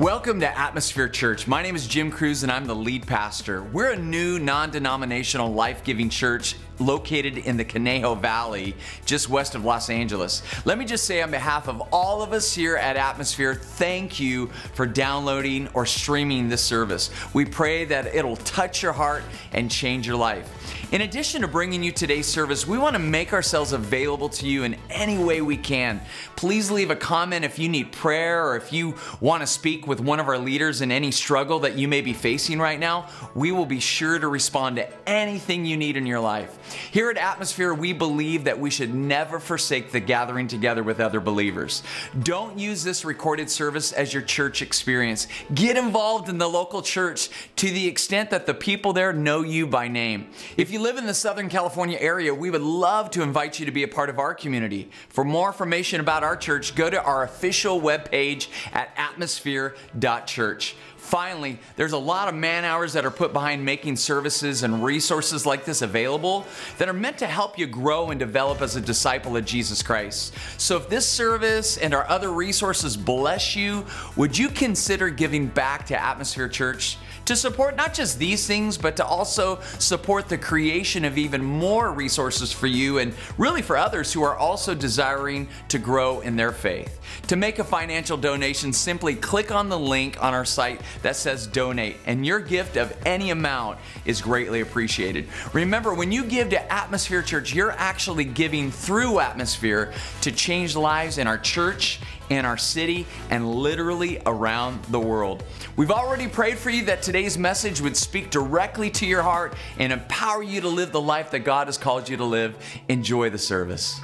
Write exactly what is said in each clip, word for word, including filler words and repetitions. Welcome to Atmosphere Church. My name is Jim Cruz and I'm the lead pastor. We're a new non-denominational life-giving church located in the Conejo Valley, just west of Los Angeles. Let me just say on behalf of all of us here at Atmosphere, thank you for downloading or streaming this service. We pray that it'll touch your heart and change your life. In addition to bringing you today's service, we want to make ourselves available to you in any way we can. Please leave a comment if you need prayer or if you want to speak with one of our leaders in any struggle that you may be facing right now. We will be sure to respond to anything you need in your life. Here at Atmosphere, we believe that we should never forsake the gathering together with other believers. Don't use this recorded service as your church experience. Get involved in the local church to the extent that the people there know you by name. If you live in the Southern California area, we would love to invite you to be a part of our community. For more information about our church, go to our official webpage at atmosphere dot church. Finally, there's a lot of man hours that are put behind making services and resources like this available that are meant to help you grow and develop as a disciple of Jesus Christ. So if this service and our other resources bless you, would you consider giving back to Atmosphere Church to support not just these things, but to also support the creation of even more resources for you and really for others who are also desiring to grow in their faith. To make a financial donation, simply click on the link on our site that says donate, and your gift of any amount is greatly appreciated. Remember, when you give to Atmosphere Church, you're actually giving through Atmosphere to change lives in our church, in our city, and literally around the world. We've already prayed for you that today's message would speak directly to your heart and empower you to live the life that God has called you to live. Enjoy the service.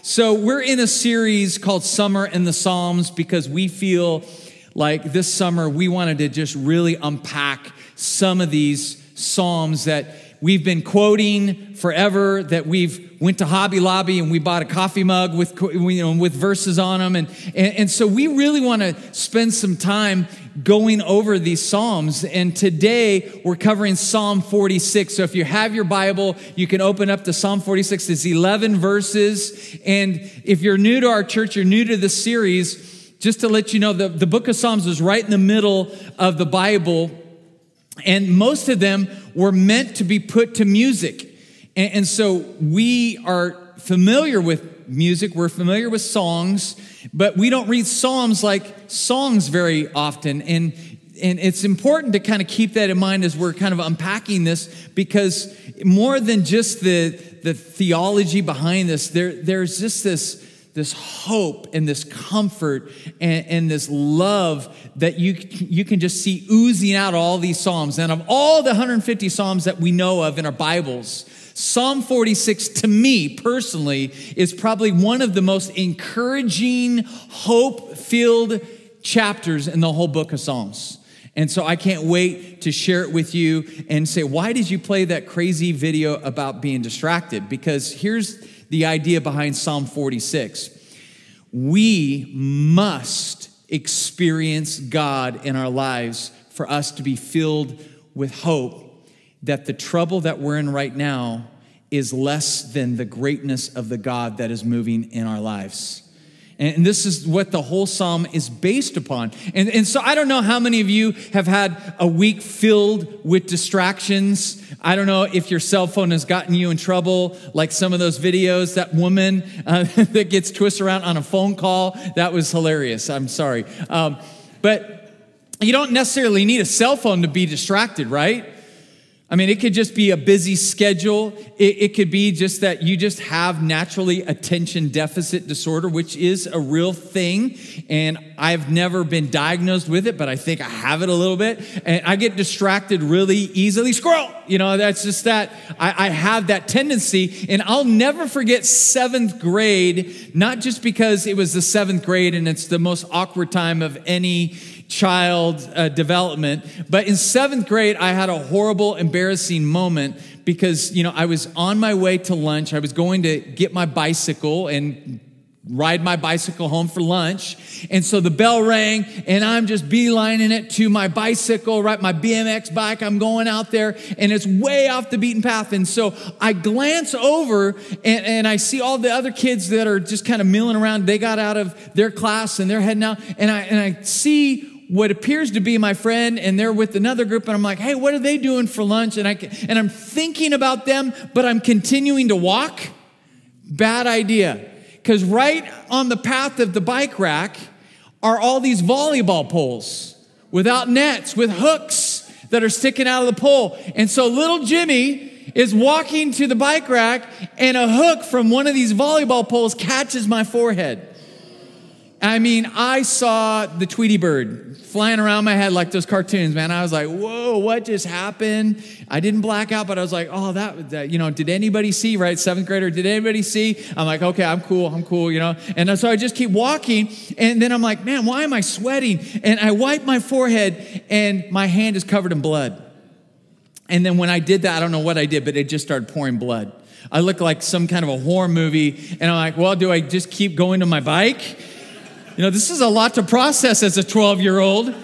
So we're in a series called Summer in the Psalms because we feel like this summer we wanted to just really unpack some of these psalms that we've been quoting forever, that we've went to Hobby Lobby and we bought a coffee mug with, you know, with verses on them. And, and, and so we really want to spend some time going over these psalms. And today we're covering Psalm forty-six. So if you have your Bible, you can open up to Psalm forty-six. It's eleven verses. And if you're new to our church, you're new to this series, just to let you know, the, the book of Psalms is right in the middle of the Bible. And most of them were meant to be put to music. And, and so we are familiar with music. We're familiar with songs, but we don't read Psalms like songs very often. And, and it's important to kind of keep that in mind as we're kind of unpacking this, because more than just the, the theology behind this, there, there's just this this hope and this comfort and, and this love that you, you can just see oozing out all these psalms. And of all the one hundred fifty psalms that we know of in our Bibles, Psalm forty-six, to me personally, is probably one of the most encouraging, hope-filled chapters in the whole book of Psalms. And so I can't wait to share it with you and say, why did you play that crazy video about being distracted? Because here's the idea behind Psalm forty-six. We must experience God in our lives for us to be filled with hope that the trouble that we're in right now is less than the greatness of the God that is moving in our lives. And this is what the whole psalm is based upon. And, and so I don't know how many of you have had a week filled with distractions. I don't know if your cell phone has gotten you in trouble, like some of those videos, that woman uh, that gets twisted around on a phone call. That was hilarious. I'm sorry. Um, but you don't necessarily need a cell phone to be distracted, right? I mean, it could just be a busy schedule. It, it could be just that you just have naturally attention deficit disorder, which is a real thing. And I've never been diagnosed with it, but I think I have it a little bit. And I get distracted really easily. Squirrel! You know, that's just that. I, I have that tendency. And I'll never forget seventh grade, not just because it was the seventh grade and it's the most awkward time of any child uh, development. But in seventh grade, I had a horrible, embarrassing moment because, you know, I was on my way to lunch. I was going to get my bicycle and ride my bicycle home for lunch. And so the bell rang, and I'm just beelining it to my bicycle, right? My B M X bike. I'm going out there, and it's way off the beaten path. And so I glance over, and, and I see all the other kids that are just kind of milling around. They got out of their class, and they're heading out. And I, and I see what appears to be my friend, and they're with another group, and I'm like, hey, what are they doing for lunch? And, I, and I'm thinking about them, but I'm continuing to walk. Bad idea. Because right on the path of the bike rack are all these volleyball poles without nets, with hooks that are sticking out of the pole. And so little Jimmy is walking to the bike rack, and a hook from one of these volleyball poles catches my forehead. I mean, I saw the Tweety Bird flying around my head like those cartoons, man. I was like, whoa, what just happened? I didn't black out, but I was like, oh, that, that you know, did anybody see, right? Seventh grader, did anybody see? I'm like, okay, I'm cool, I'm cool, you know. And so I just keep walking, and then I'm like, man, why am I sweating? And I wipe my forehead, and my hand is covered in blood. And then when I did that, I don't know what I did, but it just started pouring blood. I look like some kind of a horror movie, and I'm like, well, do I just keep going to my bike? You know, this is a lot to process as a twelve-year-old.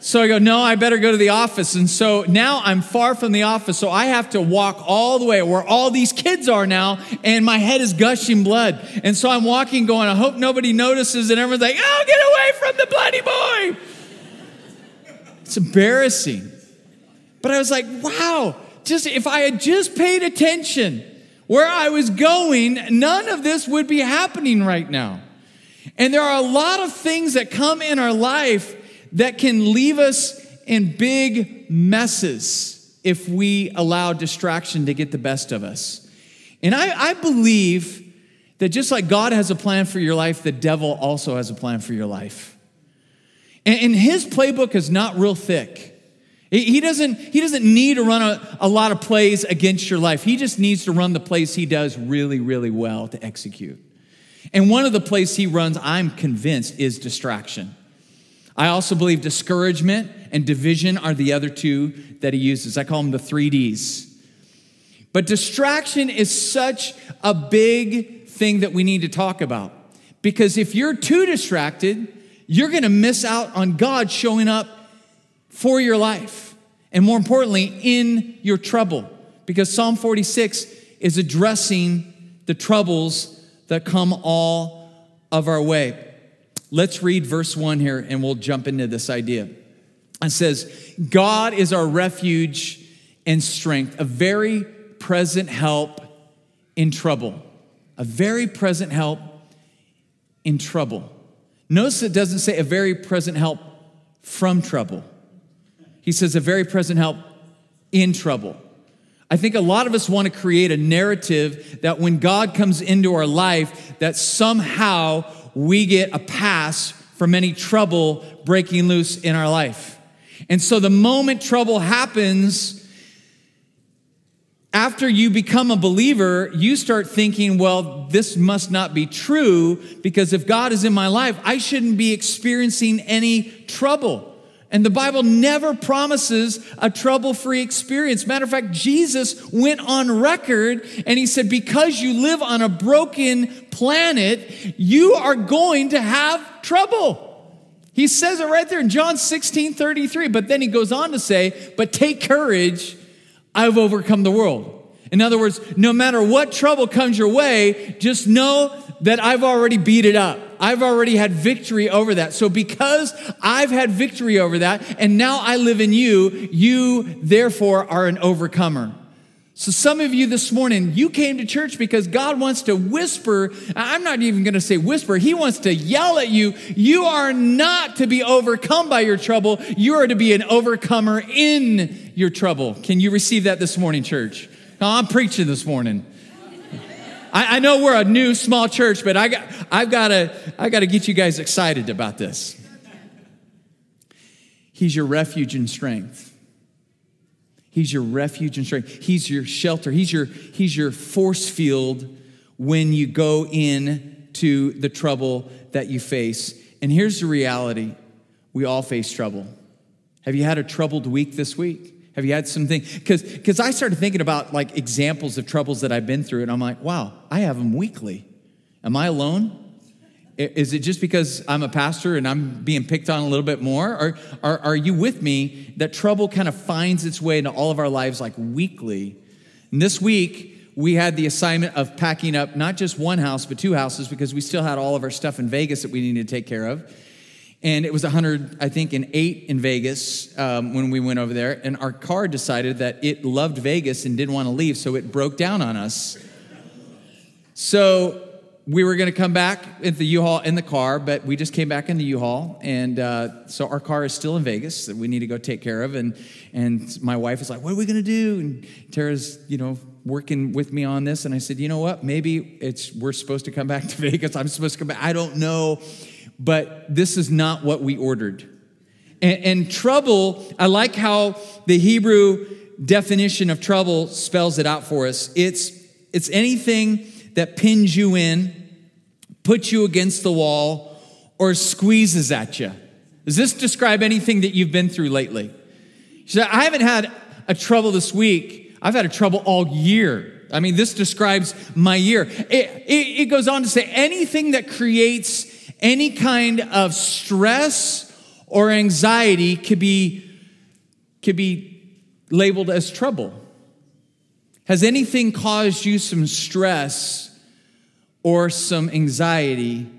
So I go, no, I better go to the office. And so now I'm far from the office, so I have to walk all the way where all these kids are now, and my head is gushing blood. And so I'm walking going, I hope nobody notices, and everyone's like, oh, get away from the bloody boy. It's embarrassing. But I was like, wow, just if I had just paid attention where I was going, none of this would be happening right now. And there are a lot of things that come in our life that can leave us in big messes if we allow distraction to get the best of us. And I, I believe that just like God has a plan for your life, the devil also has a plan for your life. And, and his playbook is not real thick. He doesn't, he doesn't need to run a, a lot of plays against your life. He just needs to run the plays he does really, really well to execute. And one of the places he runs, I'm convinced, is distraction. I also believe discouragement and division are the other two that he uses. I call them the three D's. But distraction is such a big thing that we need to talk about. Because if you're too distracted, you're going to miss out on God showing up for your life. And more importantly, in your trouble. Because Psalm forty-six is addressing the troubles that come all of our way. Let's read verse one here, and we'll jump into this idea. It says, God is our refuge and strength, a very present help in trouble. A very present help in trouble. Notice it doesn't say a very present help from trouble. He says a very present help in trouble. I think a lot of us want to create a narrative that when God comes into our life, that somehow we get a pass from any trouble breaking loose in our life. And so the moment trouble happens, after you become a believer, you start thinking, well, this must not be true, because if God is in my life, I shouldn't be experiencing any trouble. And the Bible never promises a trouble-free experience. Matter of fact, Jesus went on record and he said, because you live on a broken planet, you are going to have trouble. He says it right there in John sixteen thirty-three. But then he goes on to say, but take courage, I've overcome the world. In other words, no matter what trouble comes your way, just know that I've already beat it up. I've already had victory over that. So because I've had victory over that, and now I live in you, you therefore are an overcomer. So some of you this morning, you came to church because God wants to whisper. I'm not even going to say whisper. He wants to yell at you. You are not to be overcome by your trouble. You are to be an overcomer in your trouble. Can you receive that this morning, church? No, I'm preaching this morning. I know we're a new small church, but I got, I've got to, I got to get you guys excited about this. He's your refuge and strength. He's your refuge and strength. He's your shelter. He's your, he's your force field when you go in to the trouble that you face. And here's the reality. We all face trouble. Have you had a troubled week this week? Have you had something? Because because I started thinking about like examples of troubles that I've been through, and I'm like, wow, I have them weekly. Am I alone? Is it just because I'm a pastor and I'm being picked on a little bit more? Or are, are you with me that trouble kind of finds its way into all of our lives like weekly? And this week, we had the assignment of packing up not just one house, but two houses because we still had all of our stuff in Vegas that we needed to take care of. And it was one hundred, I think, and eight in Vegas um, when we went over there. And our car decided that it loved Vegas and didn't want to leave, so it broke down on us. So we were going to come back at the U-Haul in the car, but we just came back in the U-Haul. And uh, so our car is still in Vegas that we need to go take care of. And and my wife is like, what are we going to do? And Tara's, you know, working with me on this. And I said, you know what? Maybe it's we're supposed to come back to Vegas. I'm supposed to come back. I don't know. But this is not what we ordered. And, and trouble, I like how the Hebrew definition of trouble spells it out for us. It's it's anything that pins you in, puts you against the wall, or squeezes at you. Does this describe anything that you've been through lately? So I haven't had a trouble this week. I've had a trouble all year. I mean, this describes my year. It, it, it goes on to say anything that creates any kind of stress or anxiety could be, could be labeled as trouble. Has anything caused you some stress or some anxiety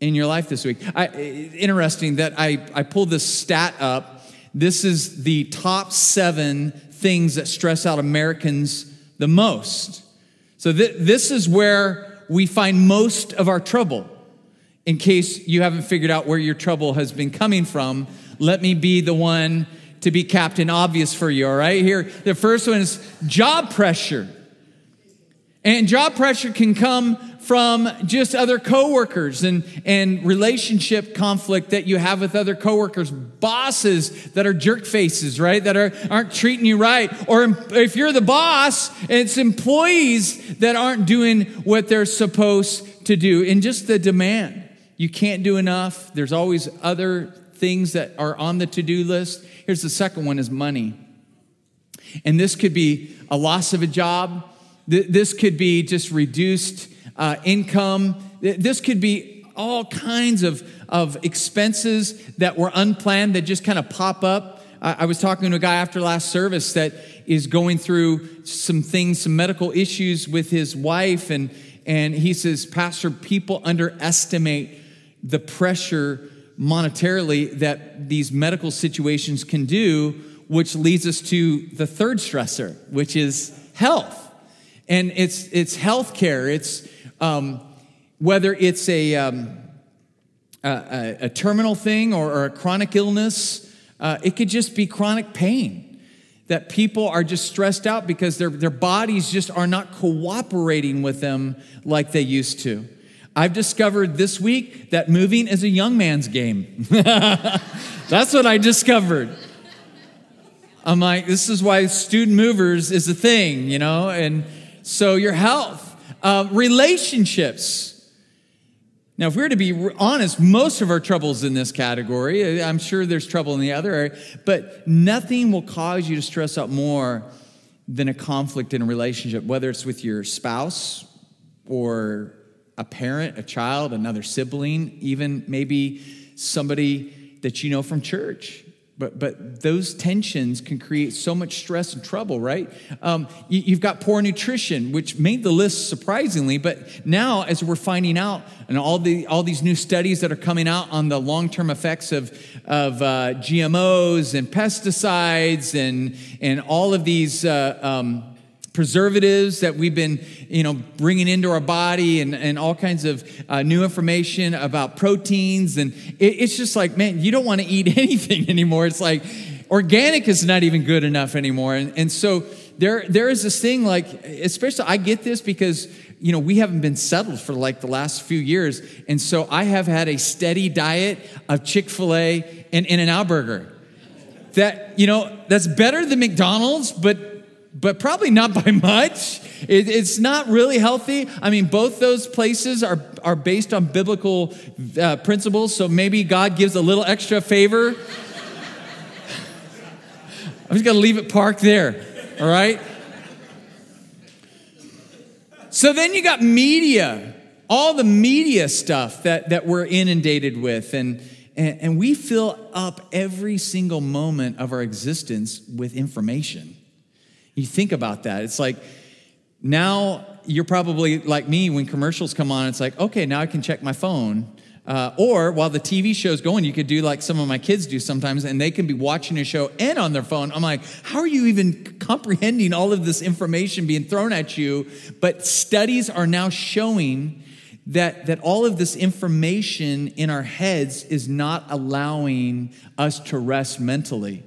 in your life this week? I, interesting that I, I pulled this stat up. This is the top seven things that stress out Americans the most. So th- this is where we find most of our trouble. In case you haven't figured out where your trouble has been coming from, let me be the one to be Captain Obvious for you, all right? Here, the first one is job pressure. And job pressure can come from just other coworkers and, and relationship conflict that you have with other coworkers, bosses that are jerk faces, right? That are, aren't treating you right. Or if you're the boss, it's employees that aren't doing what they're supposed to do. And just the demand. You can't do enough. There's always other things that are on the to-do list. Here's the second one is money. And this could be a loss of a job. This could be just reduced uh, income. This could be all kinds of, of expenses that were unplanned that just kind of pop up. I, I was talking to a guy after last service that is going through some things, some medical issues with his wife. And, and he says, Pastor, people underestimate the pressure monetarily that these medical situations can do, which leads us to the third stressor, which is health. And it's it's healthcare. It's um, whether it's a, um, a a terminal thing or, or a chronic illness. Uh, it could just be chronic pain that people are just stressed out because their their bodies just are not cooperating with them like they used to. I've discovered this week that moving is a young man's game. That's what I discovered. I'm like, this is why student movers is a thing, you know? And so your health, uh, relationships. Now, if we were to be honest, most of our trouble's in this category. I'm sure there's trouble in the other area, but nothing will cause you to stress out more than a conflict in a relationship, whether it's with your spouse or a parent, a child, another sibling, even maybe somebody that you know from church. But but those tensions can create so much stress and trouble, right? Um, you, you've got poor nutrition, which made the list surprisingly. But now, as we're finding out, and all the all these new studies that are coming out on the long-term effects of of uh, G M Os and pesticides and and all of these. Uh, um, preservatives that we've been, you know, bringing into our body and, and all kinds of uh, new information about proteins. And it, it's just like, man, you don't want to eat anything anymore. It's like organic is not even good enough anymore. And, and so there there is this thing like, especially I get this because, you know, we haven't been settled for like the last few years. And so I have had a steady diet of Chick-fil-A and In-N-Out Burger. That, you know, that's better than McDonald's, but But probably not by much. It, it's not really healthy. I mean, both those places are, are based on biblical uh, principles, so maybe God gives a little extra favor. I'm just going to leave it parked there, all right? So then you got media. all the media stuff that, that we're inundated with, and, and, and we fill up every single moment of our existence with information. You think about that. It's like, now you're probably like me when commercials come on, it's like, okay, now I can check my phone. Uh, or while the T V show's going, you could do like some of my kids do sometimes, and they can be watching a show and on their phone. I'm like, how are you even comprehending all of this information being thrown at you? But studies are now showing that that all of this information in our heads is not allowing us to rest mentally.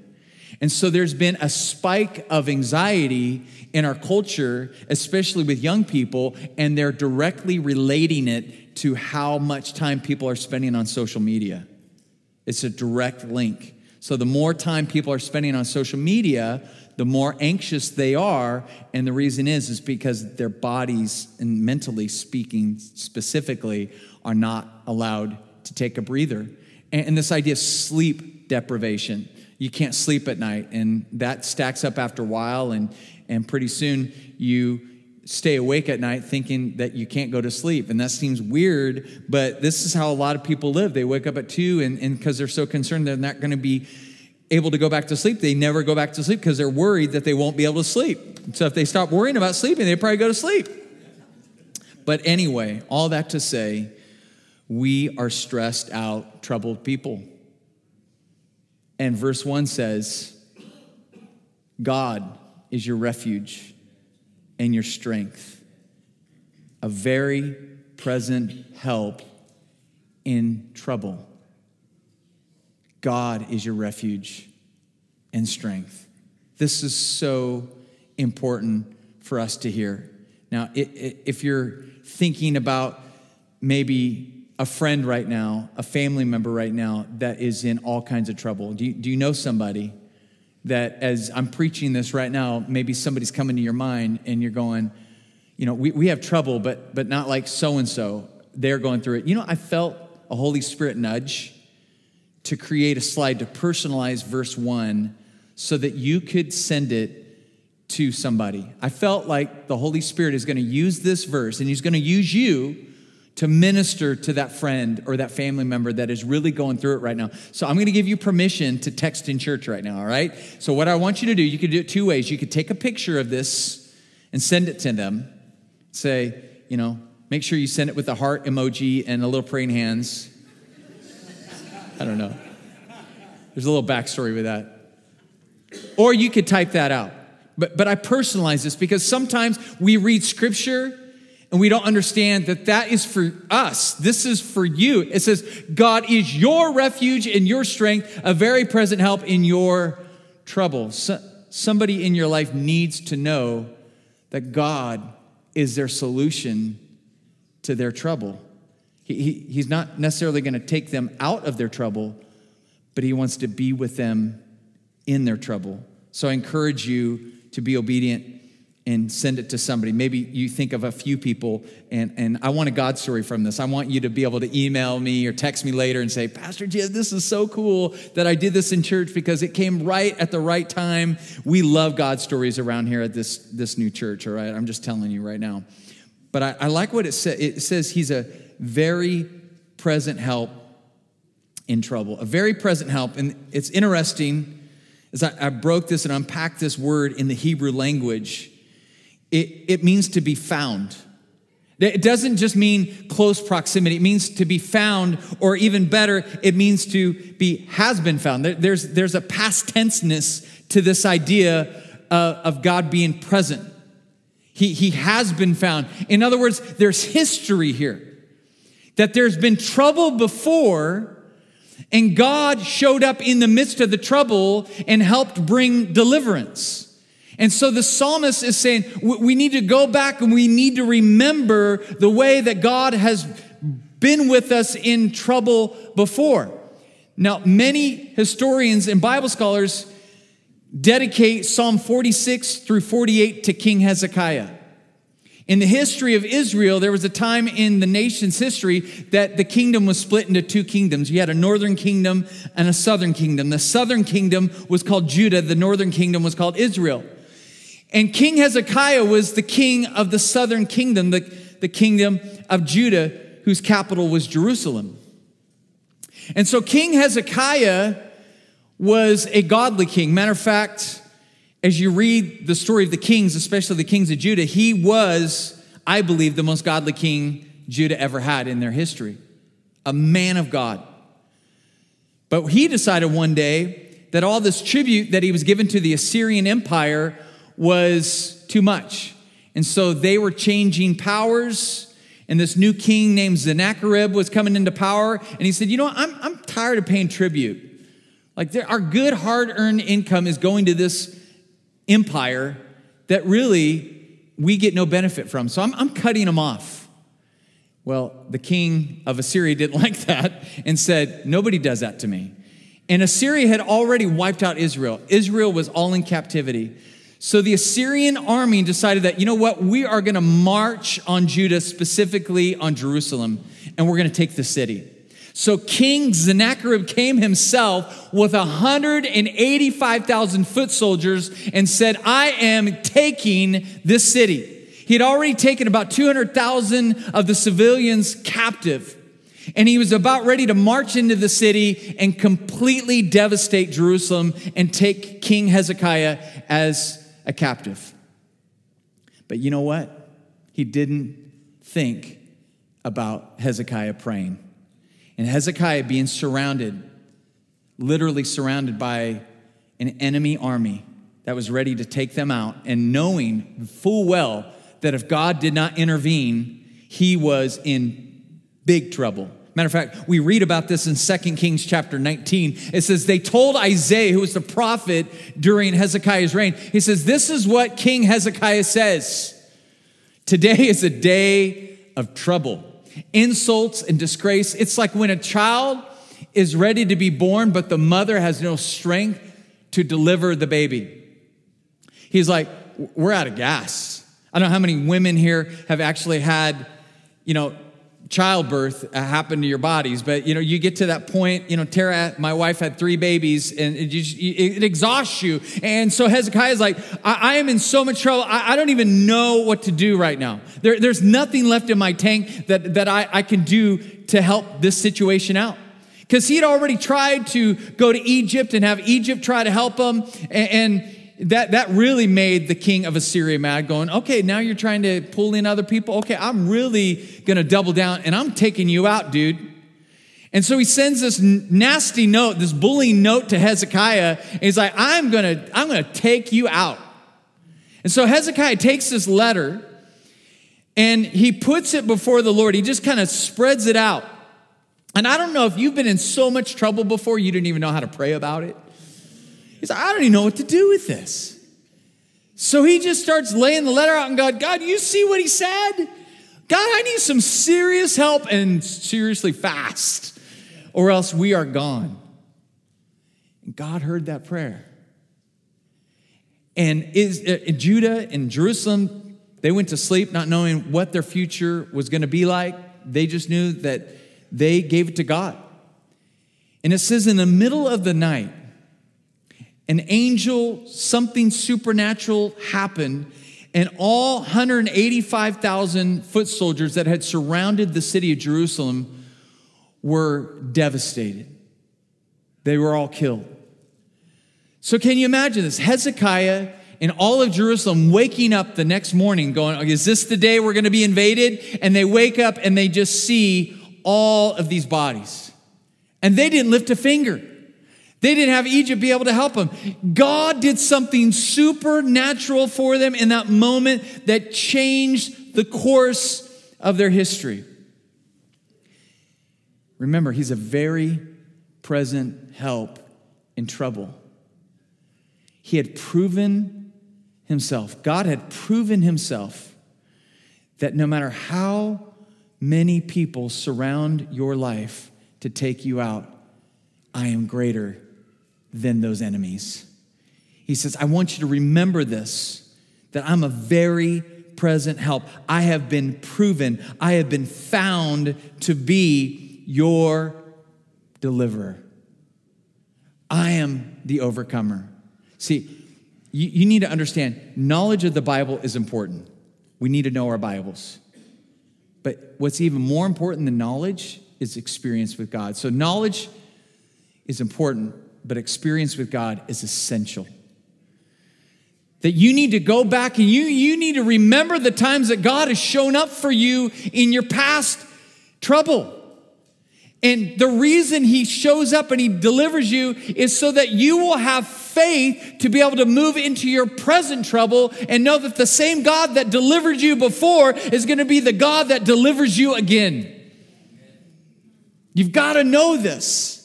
And so there's been a spike of anxiety in our culture, especially with young people, and they're directly relating it to how much time people are spending on social media. It's a direct link. So the more time people are spending on social media, the more anxious they are, and the reason is is because their bodies, and mentally speaking specifically, are not allowed to take a breather. And this idea of sleep deprivation. You can't sleep at night, and that stacks up after a while, and, and pretty soon you stay awake at night thinking that you can't go to sleep, and that seems weird, but this is how a lot of people live. They wake up at two, and because they're so concerned they're not going to be able to go back to sleep, they never go back to sleep because they're worried that they won't be able to sleep. So if they stop worrying about sleeping, they probably go to sleep. But anyway, all that to say, we are stressed out, troubled people. And verse one says, God is your refuge and your strength, a very present help in trouble. God is your refuge and strength. This is so important for us to hear. Now, if you're thinking about maybe a friend right now, a family member right now that is in all kinds of trouble. Do you, do you know somebody that, as I'm preaching this right now, maybe somebody's coming to your mind and you're going, you know, we, we have trouble, but but not like so-and-so. They're going through it. You know, I felt a Holy Spirit nudge to create a slide to personalize verse one so that you could send it to somebody. I felt like the Holy Spirit is going to use this verse, and he's going to use you to minister to that friend or that family member that is really going through it right now. So I'm going to give you permission to text in church right now, all right? So what I want you to do, you could do it two ways. You could take a picture of this and send it to them. Say, you know, make sure you send it with a heart emoji and a little praying hands. I don't know. There's a little backstory with that. Or you could type that out. But but I personalize this because sometimes we read scripture and we don't understand that that is for us. This is for you. It says, God is your refuge and your strength, a very present help in your trouble. So, somebody in your life needs to know that God is their solution to their trouble. He, he, he's not necessarily going to take them out of their trouble, but he wants to be with them in their trouble. So I encourage you to be obedient and send it to somebody. Maybe you think of a few people, and, and I want a God story from this. I want you to be able to email me or text me later and say, Pastor Jim, this is so cool that I did this in church because it came right at the right time. We love God stories around here at this, this new church, all right? I'm just telling you right now. But I, I like what it says. It says he's a very present help in trouble, a very present help. And it's interesting as I, I broke this and unpacked this word in the Hebrew language. It, it means to be found. It doesn't just mean close proximity. It means to be found, or even better, it means to be has been found. There, there's, there's a past tenseness to this idea uh, of God being present. He, he has been found. In other words, there's history here. That there's been trouble before, and God showed up in the midst of the trouble and helped bring deliverance. And so the psalmist is saying we need to go back and we need to remember the way that God has been with us in trouble before. Now, many historians and Bible scholars dedicate Psalm forty-six through forty-eight to King Hezekiah. In the history of Israel, there was a time in the nation's history that the kingdom was split into two kingdoms. You had a northern kingdom and a southern kingdom. The southern kingdom was called Judah. The northern kingdom was called Israel. And King Hezekiah was the king of the southern kingdom, the, the kingdom of Judah, whose capital was Jerusalem. And so King Hezekiah was a godly king. Matter of fact, as you read the story of the kings, especially the kings of Judah, he was, I believe, the most godly king Judah ever had in their history. A man of God. But he decided one day that all this tribute that he was given to the Assyrian Empire was too much. And so they were changing powers. And this new king named Sennacherib was coming into power. And he said, you know what? I'm, I'm tired of paying tribute. Like, there, our good hard-earned income is going to this empire that really we get no benefit from. So I'm, I'm cutting them off. Well, the king of Assyria didn't like that and said, nobody does that to me. And Assyria had already wiped out Israel. Israel was all in captivity. So the Assyrian army decided that, you know what, we are going to march on Judah, specifically on Jerusalem, and we're going to take the city. So King Sennacherib came himself with one hundred eighty-five thousand foot soldiers and said, I am taking this city. He had already taken about two hundred thousand of the civilians captive, and he was about ready to march into the city and completely devastate Jerusalem and take King Hezekiah as a captive. But you know what? He didn't think about Hezekiah praying. And Hezekiah being surrounded, literally surrounded by an enemy army that was ready to take them out, and knowing full well that if God did not intervene, he was in big trouble. Matter of fact, we read about this in Second Kings chapter nineteen. It says, they told Isaiah, who was the prophet during Hezekiah's reign, he says, this is what King Hezekiah says. Today is a day of trouble, insults and disgrace. It's like when a child is ready to be born, but the mother has no strength to deliver the baby. He's like, we're out of gas. I don't know how many women here have actually had, you know, childbirth happened to your bodies, but you know, you get to that point. You know, Tara, my wife, had three babies, and it, just, it exhausts you. And so Hezekiah's like, I, I am in so much trouble. I, I don't even know what to do right now. There, there's nothing left in my tank that that I, I can do to help this situation out. Because he'd already tried to go to Egypt and have Egypt try to help him, and, and That that really made the king of Assyria mad, going, okay, now you're trying to pull in other people. Okay, I'm really going to double down, and I'm taking you out, dude. And so he sends this nasty note, this bullying note to Hezekiah. And he's like, I'm going to I'm going to take you out. And so Hezekiah takes this letter, and he puts it before the Lord. He just kind of spreads it out. And I don't know if you've been in so much trouble before, you didn't even know how to pray about it. He's like, I don't even know what to do with this. So he just starts laying the letter out, and God, God, you see what he said? God, I need some serious help, and seriously fast, or else we are gone. And God heard that prayer. And is, uh, Judah and Jerusalem, they went to sleep not knowing what their future was going to be like. They just knew that they gave it to God. And it says in the middle of the night, an angel, something supernatural happened, and all one hundred eighty-five thousand foot soldiers that had surrounded the city of Jerusalem were devastated. They were all killed. So can you imagine this? Hezekiah and all of Jerusalem waking up the next morning going, is this the day we're going to be invaded? And they wake up and they just see all of these bodies. And they didn't lift a finger. They didn't have Egypt be able to help them. God did something supernatural for them in that moment that changed the course of their history. Remember, he's a very present help in trouble. He had proven himself. God had proven himself that no matter how many people surround your life to take you out, I am greater than those enemies. He says, I want you to remember this, that I'm a very present help. I have been proven. I have been found to be your deliverer. I am the overcomer. See, you, you need to understand, knowledge of the Bible is important. We need to know our Bibles. But what's even more important than knowledge is experience with God. So knowledge is important, but experience with God is essential. That you need to go back and you, you need to remember the times that God has shown up for you in your past trouble. And the reason he shows up and he delivers you is so that you will have faith to be able to move into your present trouble and know that the same God that delivered you before is going to be the God that delivers you again. You've got to know this.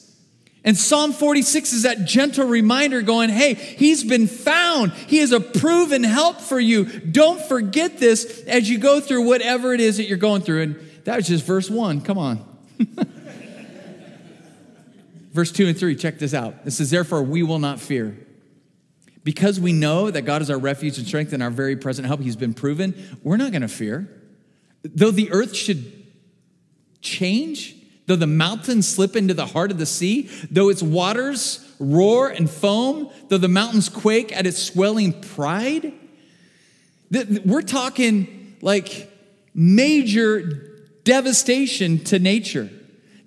And Psalm forty-six is that gentle reminder going, hey, he's been found. He is a proven help for you. Don't forget this as you go through whatever it is that you're going through. And that was just verse one. Come on. Verse two and three, check this out. This is, therefore, we will not fear. Because we know that God is our refuge and strength and our very present help, he's been proven, we're not going to fear. Though the earth should change, though the mountains slip into the heart of the sea, though its waters roar and foam, though the mountains quake at its swelling pride, we're talking like major devastation to nature,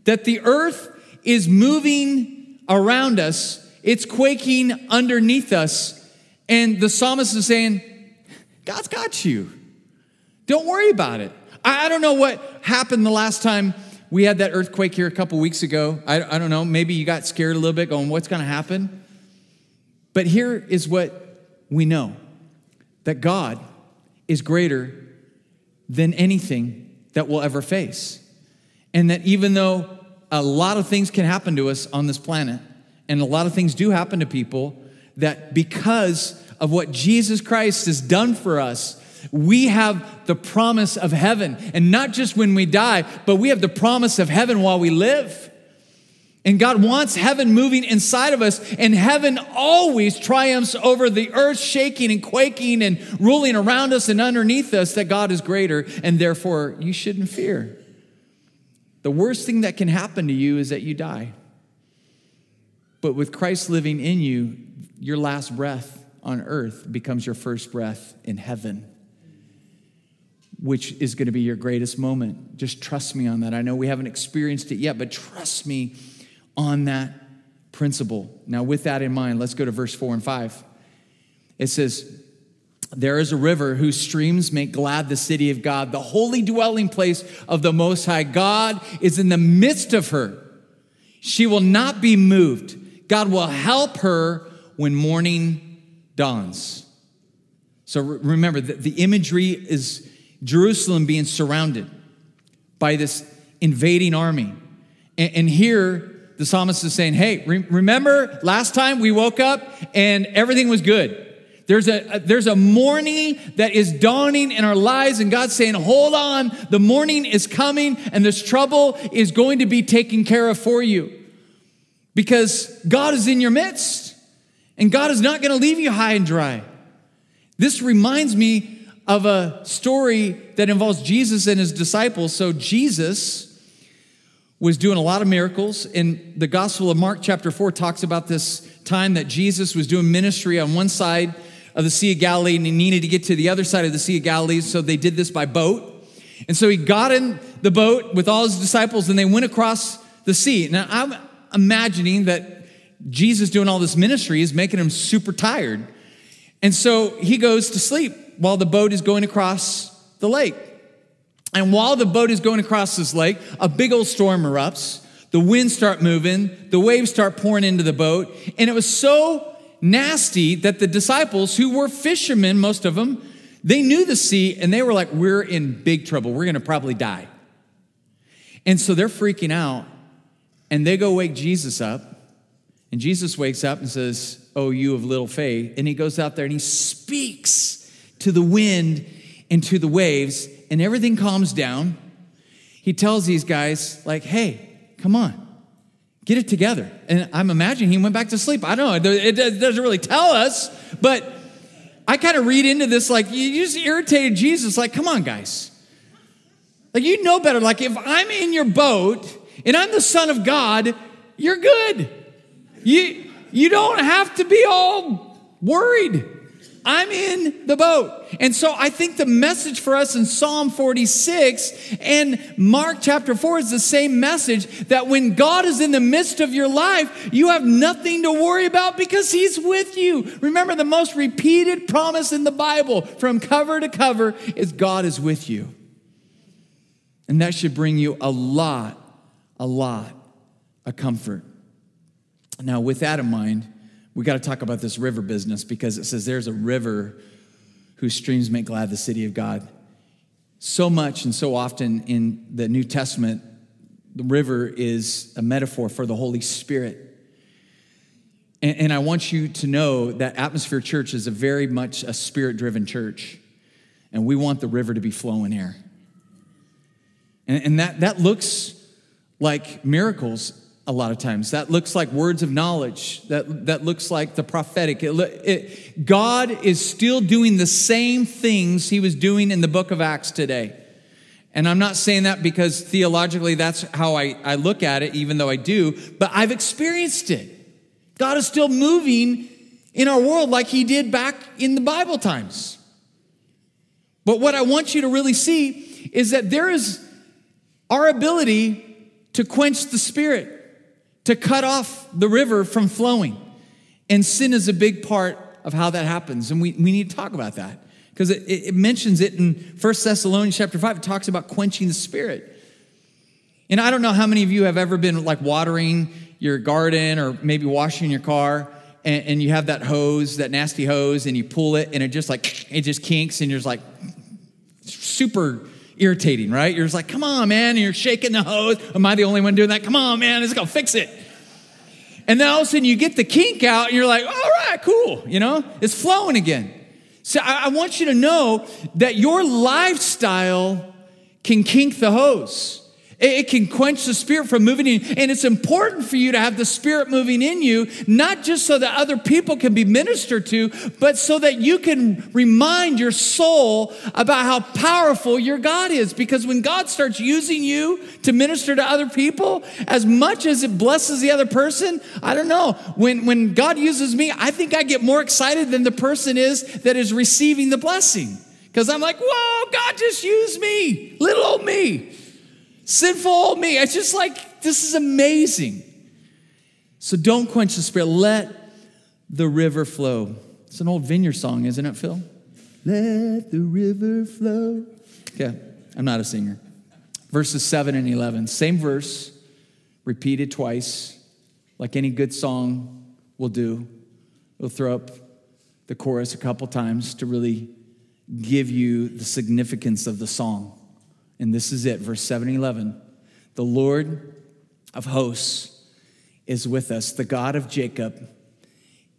that the earth is moving around us. It's quaking underneath us. And the psalmist is saying, God's got you. Don't worry about it. I don't know what happened the last time we had that earthquake here a couple weeks ago. I, I don't know. Maybe you got scared a little bit going, what's going to happen? But here is what we know, that God is greater than anything that we'll ever face. And that even though a lot of things can happen to us on this planet, and a lot of things do happen to people, that because of what Jesus Christ has done for us, we have the promise of heaven. And not just when we die, but we have the promise of heaven while we live. And God wants heaven moving inside of us, and heaven always triumphs over the earth shaking and quaking and ruling around us and underneath us, that God is greater, and therefore you shouldn't fear. The worst thing that can happen to you is that you die. But with Christ living in you, your last breath on earth becomes your first breath in heaven, which is going to be your greatest moment. Just trust me on that. I know we haven't experienced it yet, but trust me on that principle. Now, with that in mind, let's go to verse four and five. It says, there is a river whose streams make glad the city of God, the holy dwelling place of the Most High. God is in the midst of her. She will not be moved. God will help her when morning dawns. So remember, that the imagery is Jerusalem being surrounded by this invading army. And here, the psalmist is saying, hey, remember last time we woke up and everything was good. There's a, there's a morning that is dawning in our lives, and God's saying, hold on, the morning is coming, and this trouble is going to be taken care of for you, because God is in your midst, and God is not going to leave you high and dry. This reminds me of a story that involves Jesus and his disciples. So Jesus was doing a lot of miracles, and the Gospel of Mark chapter four talks about this time that Jesus was doing ministry on one side of the Sea of Galilee, and he needed to get to the other side of the Sea of Galilee, so they did this by boat. And so he got in the boat with all his disciples, and they went across the sea. Now, I'm imagining that Jesus doing all this ministry is making him super tired. And so he goes to sleep while the boat is going across the lake. And while the boat is going across this lake, a big old storm erupts. The winds start moving. The waves start pouring into the boat. And it was so nasty that the disciples, who were fishermen, most of them, they knew the sea, and they were like, we're in big trouble. We're going to probably die. And so they're freaking out, and they go wake Jesus up. And Jesus wakes up and says, oh, you of little faith. And he goes out there, and he speaks to the wind and to the waves, and everything calms down. He tells these guys, like, hey, come on, get it together. And I'm imagining he went back to sleep. I don't know. It doesn't really tell us, but I kind of read into this like, you just irritated Jesus. Like, come on, guys. Like, you know better. Like, if I'm in your boat and I'm the Son of God, you're good. You, you don't have to be all worried. I'm in the boat. And so I think the message for us in Psalm forty-six and Mark chapter four is the same message, that when God is in the midst of your life, you have nothing to worry about because he's with you. Remember, the most repeated promise in the Bible from cover to cover is God is with you. And that should bring you a lot, a lot of comfort. Now, with that in mind, we got to talk about this river business, because it says there's a river whose streams make glad the city of God. So much and so often in the New Testament, the river is a metaphor for the Holy Spirit. And, and I want you to know that Atmosphere Church is a very much a spirit-driven church, and we want the river to be flowing here. And, and that, that looks like miracles. A lot of times that looks like words of knowledge, that that looks like the prophetic. It, it, God is still doing the same things he was doing in the book of Acts today. And I'm not saying that because theologically that's how I, I look at it, even though I do, but I've experienced it. God is still moving in our world like he did back in the Bible times. But what I want you to really see is that there is our ability to quench the Spirit, to cut off the river from flowing. And sin is a big part of how that happens. And we, we need to talk about that, because it, it mentions it in First Thessalonians chapter five. It talks about quenching the Spirit. And I don't know how many of you have ever been like watering your garden or maybe washing your car, and, and you have that hose, that nasty hose, and you pull it and it just like, it just kinks, and you're just like super irritating, right? You're just like, come on, man. And you're shaking the hose. Am I the only one doing that? Come on, man. It's going to fix it. And then all of a sudden you get the kink out and you're like, all right, cool. You know, it's flowing again. So I, I want you to know that your lifestyle can kink the hose. It, it can quench the Spirit from moving in. And it's important for you to have the Spirit moving in you, not just so that other people can be ministered to, but so that you can remind your soul about how powerful your God is. Because when God starts using you to minister to other people, as much as it blesses the other person, I don't know. When, when God uses me, I think I get more excited than the person is that is receiving the blessing. Because I'm like, whoa, God just used me, little old me. Sinful old me. It's just like, this is amazing. So don't quench the Spirit. Let the river flow. It's an old Vineyard song, isn't it, Phil? Let the river flow. Okay, I'm not a singer. Verses seven and eleven. Same verse, repeated twice, like any good song will do. We'll throw up the chorus a couple times to really give you the significance of the song. And this is it, verse seven and eleven. The Lord of hosts is with us. The God of Jacob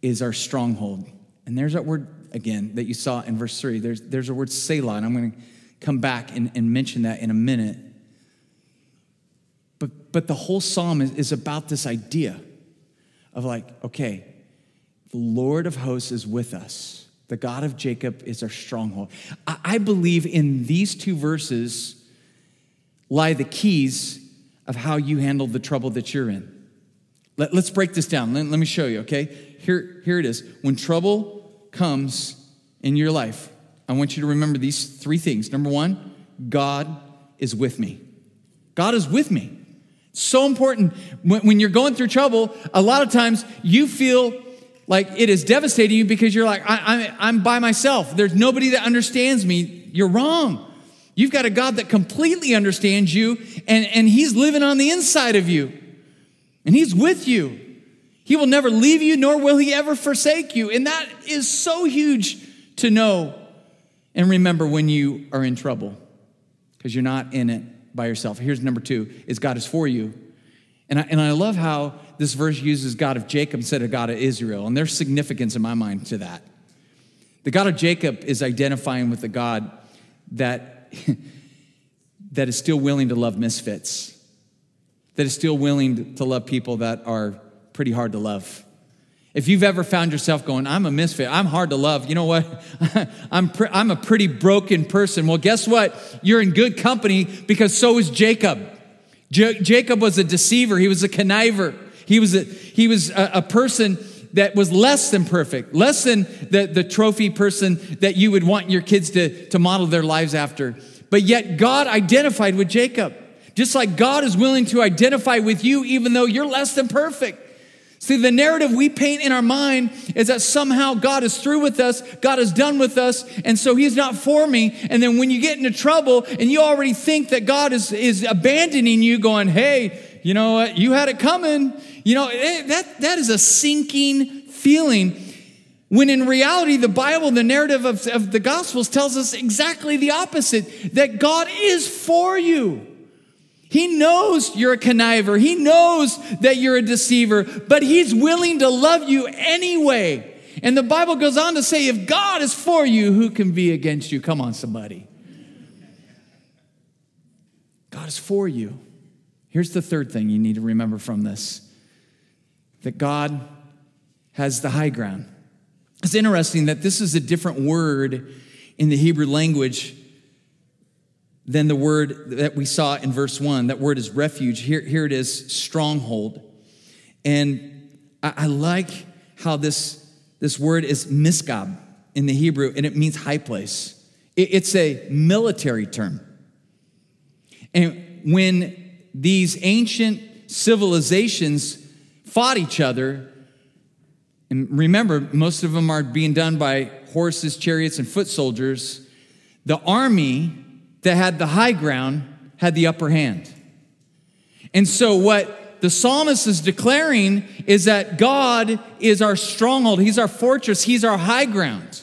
is our stronghold. And there's that word again that you saw in verse three. There's, there's a word Selah, and I'm going to come back and, and mention that in a minute. But, but the whole psalm is, is about this idea of like, okay, the Lord of hosts is with us. The God of Jacob is our stronghold. I, I believe in these two verses lie the keys of how you handle the trouble that you're in. Let, let's break this down. Let, let me show you, okay? Here, here it is. When trouble comes in your life, I want you to remember these three things. Number one, God is with me. God is with me. So important. When, when you're going through trouble, a lot of times you feel like it is devastating you, because you're like, I, I, I'm by myself. There's nobody that understands me. You're wrong. You've got a God that completely understands you, and, and he's living on the inside of you, and he's with you. He will never leave you, nor will he ever forsake you. And that is so huge to know and remember when you are in trouble, because you're not in it by yourself. Here's number two, is God is for you. And I, and I love how this verse uses God of Jacob instead of God of Israel, and there's significance in my mind to that. The God of Jacob is identifying with the God that that is still willing to love misfits, that is still willing to love people that are pretty hard to love. If you've ever found yourself going, I'm a misfit, I'm hard to love, you know what? I'm pre- I'm a pretty broken person. Well, guess what? You're in good company, because so is Jacob. J- Jacob was a deceiver. He was a conniver. He was a, he was a, a person that was less than perfect, less than the, the trophy person that you would want your kids to, to model their lives after. But yet God identified with Jacob, just like God is willing to identify with you even though you're less than perfect. See, the narrative we paint in our mind is that somehow God is through with us, God is done with us, and so he's not for me. And then when you get into trouble and you already think that God is, is abandoning you, going, hey, you know what, you had it coming. You know, that that is a sinking feeling. When in reality, the Bible, the narrative of, of the Gospels tells us exactly the opposite, that God is for you. He knows you're a conniver. He knows that you're a deceiver, but he's willing to love you anyway. And the Bible goes on to say, if God is for you, who can be against you? Come on, somebody. God is for you. Here's the third thing you need to remember from this, that God has the high ground. It's interesting that this is a different word in the Hebrew language than the word that we saw in verse one. That word is refuge. Here, here it is, stronghold. And I, I like how this, this word is miskab in the Hebrew, and it means high place. It, it's a military term. And when these ancient civilizations fought each other, and remember, most of them are being done by horses, chariots, and foot soldiers, the army that had the high ground had the upper hand. And so what the psalmist is declaring is that God is our stronghold. He's our fortress. He's our high ground.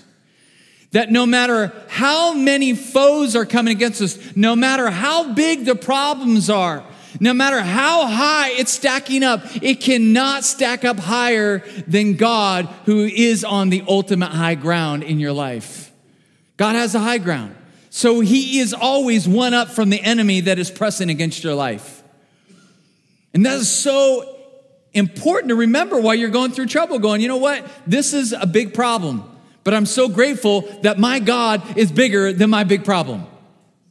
That no matter how many foes are coming against us, no matter how big the problems are, no matter how high it's stacking up, it cannot stack up higher than God, who is on the ultimate high ground in your life. God has the high ground. So he is always one up from the enemy that is pressing against your life. And that is so important to remember while you're going through trouble, going, you know what? This is a big problem, but I'm so grateful that my God is bigger than my big problem.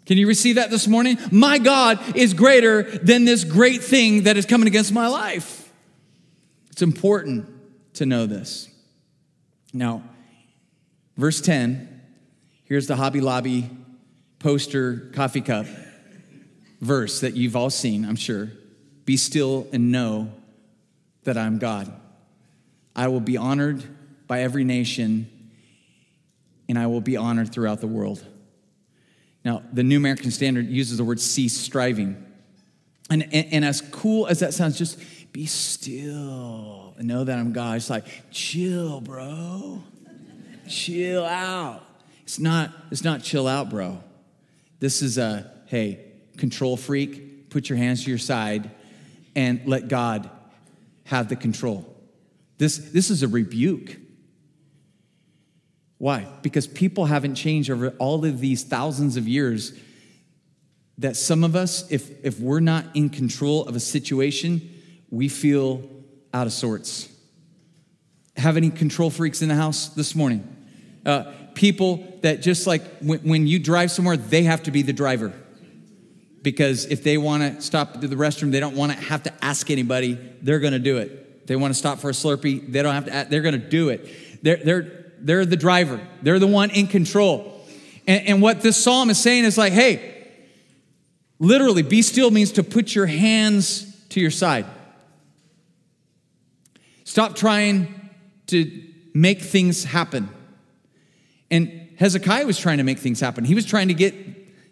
Can you receive that this morning? My God is greater than this great thing that is coming against my life. It's important to know this. Now, verse ten, here's the Hobby Lobby poster coffee cup verse that you've all seen, I'm sure. Be still and know that I'm God. I will be honored by every nation, and I will be honored throughout the world. Now, the New American Standard uses the word cease striving. And, and, and as cool as that sounds, just be still and know that I'm God. It's like, chill, bro. Chill out. It's not, it's not chill out, bro. This is a, hey, control freak, put your hands to your side and let God have the control. This, this is a rebuke. Why? Because people haven't changed over all of these thousands of years, that some of us, if if we're not in control of a situation, we feel out of sorts. Have any control freaks in the house this morning? Uh, people that just like when, when you drive somewhere, they have to be the driver. Because if they want to stop to the restroom, they don't want to have to ask anybody, they're going to do it. If they want to stop for a Slurpee, they don't have to ask, they're going to do it. They're, they're They're the driver. They're the one in control. And, and what this psalm is saying is like, hey, literally, be still means to put your hands to your side. Stop trying to make things happen. And Hezekiah was trying to make things happen. He was trying to get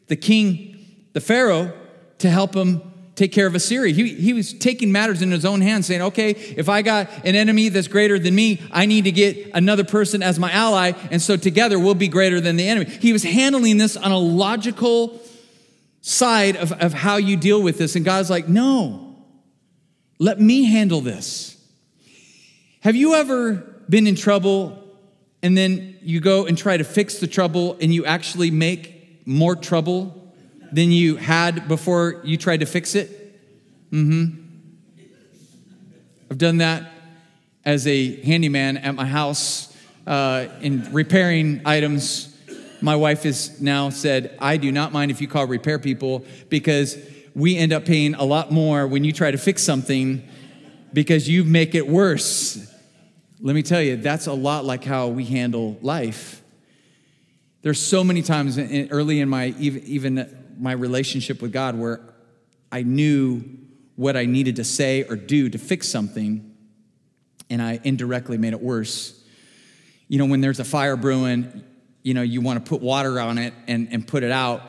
the king, the Pharaoh, to help him take care of Assyria. He, he was taking matters in his own hands, saying, okay, if I got an enemy that's greater than me, I need to get another person as my ally, and so together we'll be greater than the enemy. He was handling this on a logical side of, of how you deal with this, and God's like, no, let me handle this. Have you ever been in trouble, and then you go and try to fix the trouble, and you actually make more trouble than you had before you tried to fix it? Mm-hmm. I've done that as a handyman at my house uh, in repairing items. My wife has now said, I do not mind if you call repair people, because we end up paying a lot more when you try to fix something because you make it worse. Let me tell you, that's a lot like how we handle life. There's so many times in, early in my even my relationship with God where I knew what I needed to say or do to fix something, and I indirectly made it worse. You know, when there's a fire brewing, you know, you want to put water on it and, and put it out,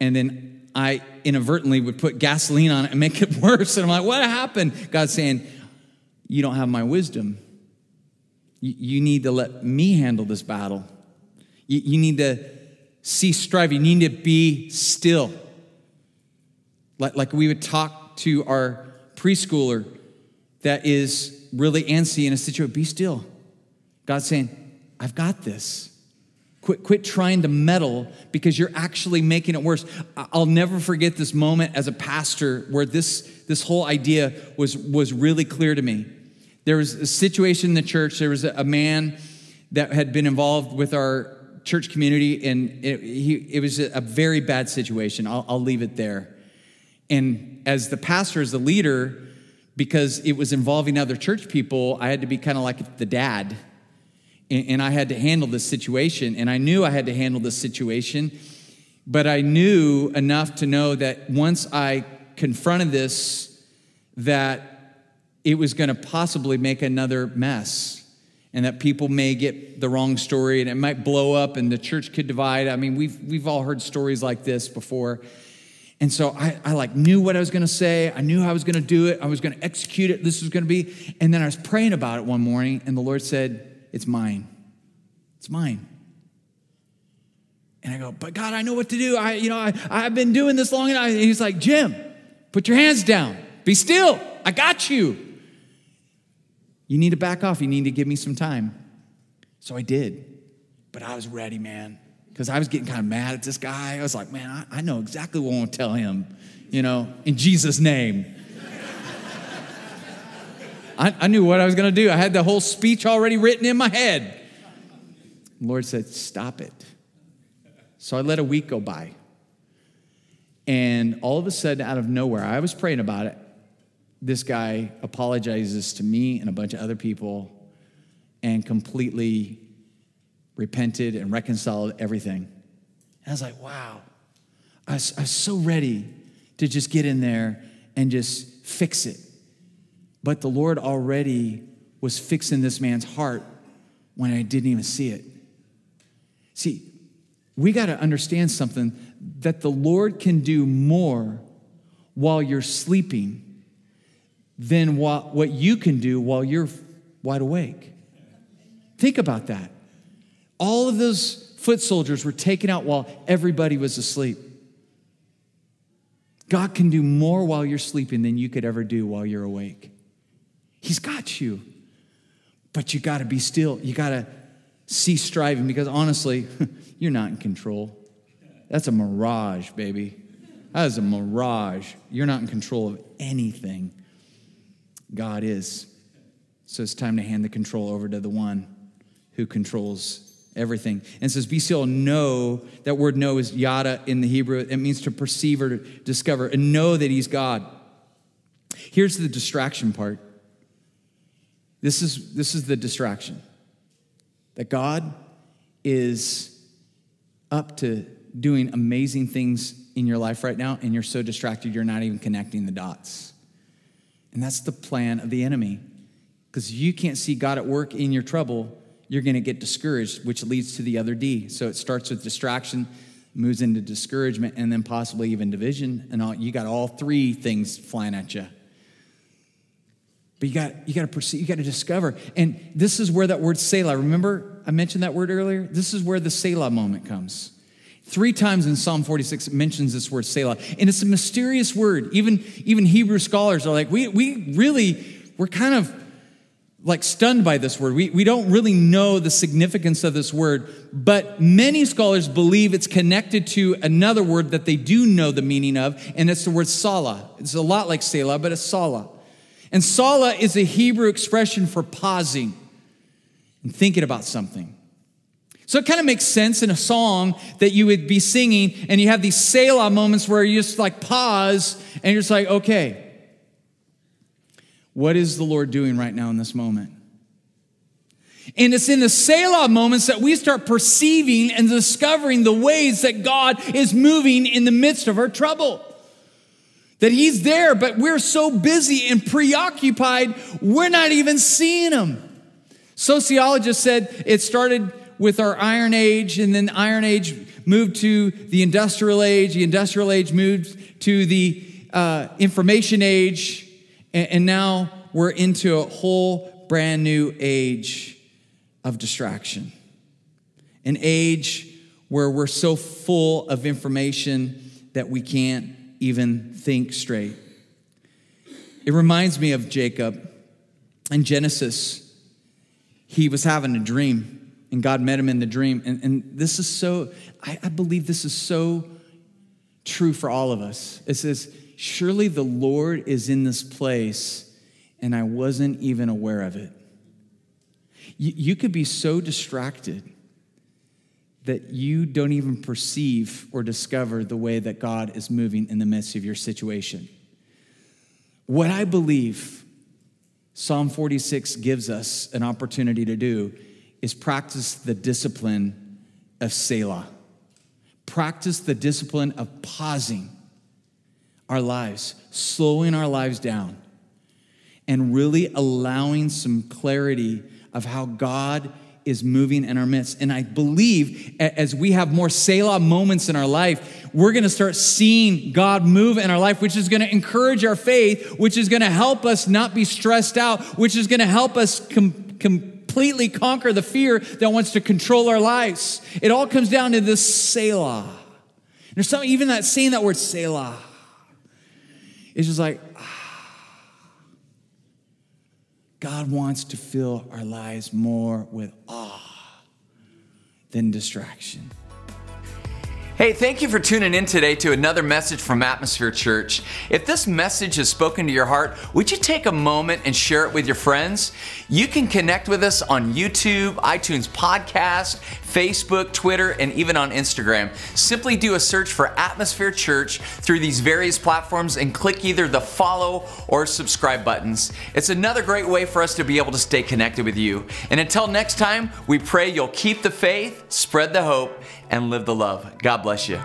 and then I inadvertently would put gasoline on it and make it worse. And I'm like, what happened? God's saying, you don't have my wisdom. You, you need to let me handle this battle. You, you need to cease striving. You need to be still. Like, like we would talk to our preschooler that is really antsy in a situation. Be still. God's saying, I've got this. Quit, quit trying to meddle because you're actually making it worse. I'll never forget this moment as a pastor where this, this whole idea was, was really clear to me. There was a situation in the church. There was a man that had been involved with our church community, and it, he, it was a very bad situation. I'll, I'll leave it there. And as the pastor, as the leader, because it was involving other church people, I had to be kind of like the dad. And I had to handle this situation, and I knew I had to handle this situation, but I knew enough to know that once I confronted this, that it was going to possibly make another mess, and that people may get the wrong story, and it might blow up, and the church could divide. I mean, we've we've all heard stories like this before, and so I, I like knew what I was going to say. I knew I was going to do it. I was going to execute it. This was going to be, and then I was praying about it one morning, and the Lord said, it's mine. It's mine. And I go, but God, I know what to do. I, you know, I, I've been doing this long enough. And he's like, Jim, put your hands down. Be still. I got you. You need to back off. You need to give me some time. So I did. But I was ready, man, because I was getting kind of mad at this guy. I was like, man, I, I know exactly what I want to tell him, you know, in Jesus' name. I knew what I was going to do. I had the whole speech already written in my head. The Lord said, stop it. So I let a week go by. And all of a sudden, out of nowhere, I was praying about it. This guy apologizes to me and a bunch of other people and completely repented and reconciled everything. And I was like, wow. I was, I was so ready to just get in there and just fix it. But the Lord already was fixing this man's heart when I didn't even see it. See, we got to understand something, that the Lord can do more while you're sleeping than what you can do while you're wide awake. Think about that. All of those foot soldiers were taken out while everybody was asleep. God can do more while you're sleeping than you could ever do while you're awake. He's got you, but you got to be still. You got to cease striving, because honestly, you're not in control. That's a mirage, baby. That is a mirage. You're not in control of anything. God is. So it's time to hand the control over to the one who controls everything. And it says, be still, know. That word know is yada in the Hebrew. It means to perceive or to discover, and know that he's God. Here's the distraction part. This is this is the distraction, that God is up to doing amazing things in your life right now, and you're so distracted you're not even connecting the dots. And that's the plan of the enemy, because you can't see God at work in your trouble. You're going to get discouraged, which leads to the other D. So it starts with distraction, moves into discouragement, and then possibly even division, and all, you got all three things flying at you. But you got you got to perceive, you got to discover. And this is where that word Selah, remember I mentioned that word earlier? This is where the Selah moment comes. Three times in Psalm forty-six it mentions this word Selah. And it's a mysterious word. Even, even Hebrew scholars are like, we we really, we're kind of like stunned by this word. We, we don't really know the significance of this word. But many scholars believe it's connected to another word that they do know the meaning of, and it's the word Salah. It's a lot like Selah, but it's Salah. And Salah is a Hebrew expression for pausing and thinking about something. So it kind of makes sense in a song that you would be singing and you have these Selah moments where you just like pause and you're just like, okay, what is the Lord doing right now in this moment? And it's in the Selah moments that we start perceiving and discovering the ways that God is moving in the midst of our trouble. That he's there, but we're so busy and preoccupied, we're not even seeing him. Sociologists said it started with our Iron Age, and then Iron Age moved to the Industrial Age. The Industrial Age moved to the uh, Information Age, and, and now we're into a whole brand new age of distraction. An age where we're so full of information that we can't even think straight. It reminds me of Jacob. In Genesis, he was having a dream, and God met him in the dream. And, and this is so, I, I believe this is so true for all of us. It says, surely the Lord is in this place, and I wasn't even aware of it. You, you could be so distracted that you don't even perceive or discover the way that God is moving in the midst of your situation. What I believe Psalm forty-six gives us an opportunity to do is practice the discipline of Selah. Practice the discipline of pausing our lives, slowing our lives down, and really allowing some clarity of how God is moving in our midst. And I believe as we have more Selah moments in our life, we're going to start seeing God move in our life, which is going to encourage our faith, which is going to help us not be stressed out, which is going to help us com- completely conquer the fear that wants to control our lives. It all comes down to this Selah. There's something, even that saying that word Selah, it's just like, ah, God wants to fill our lives more with awe than distraction. Hey, thank you for tuning in today to another message from Atmosphere Church. If this message has spoken to your heart, would you take a moment and share it with your friends? You can connect with us on YouTube, iTunes Podcast, Facebook, Twitter, and even on Instagram. Simply do a search for Atmosphere Church through these various platforms and click either the follow or subscribe buttons. It's another great way for us to be able to stay connected with you. And until next time, we pray you'll keep the faith, spread the hope, and live the love. God bless you.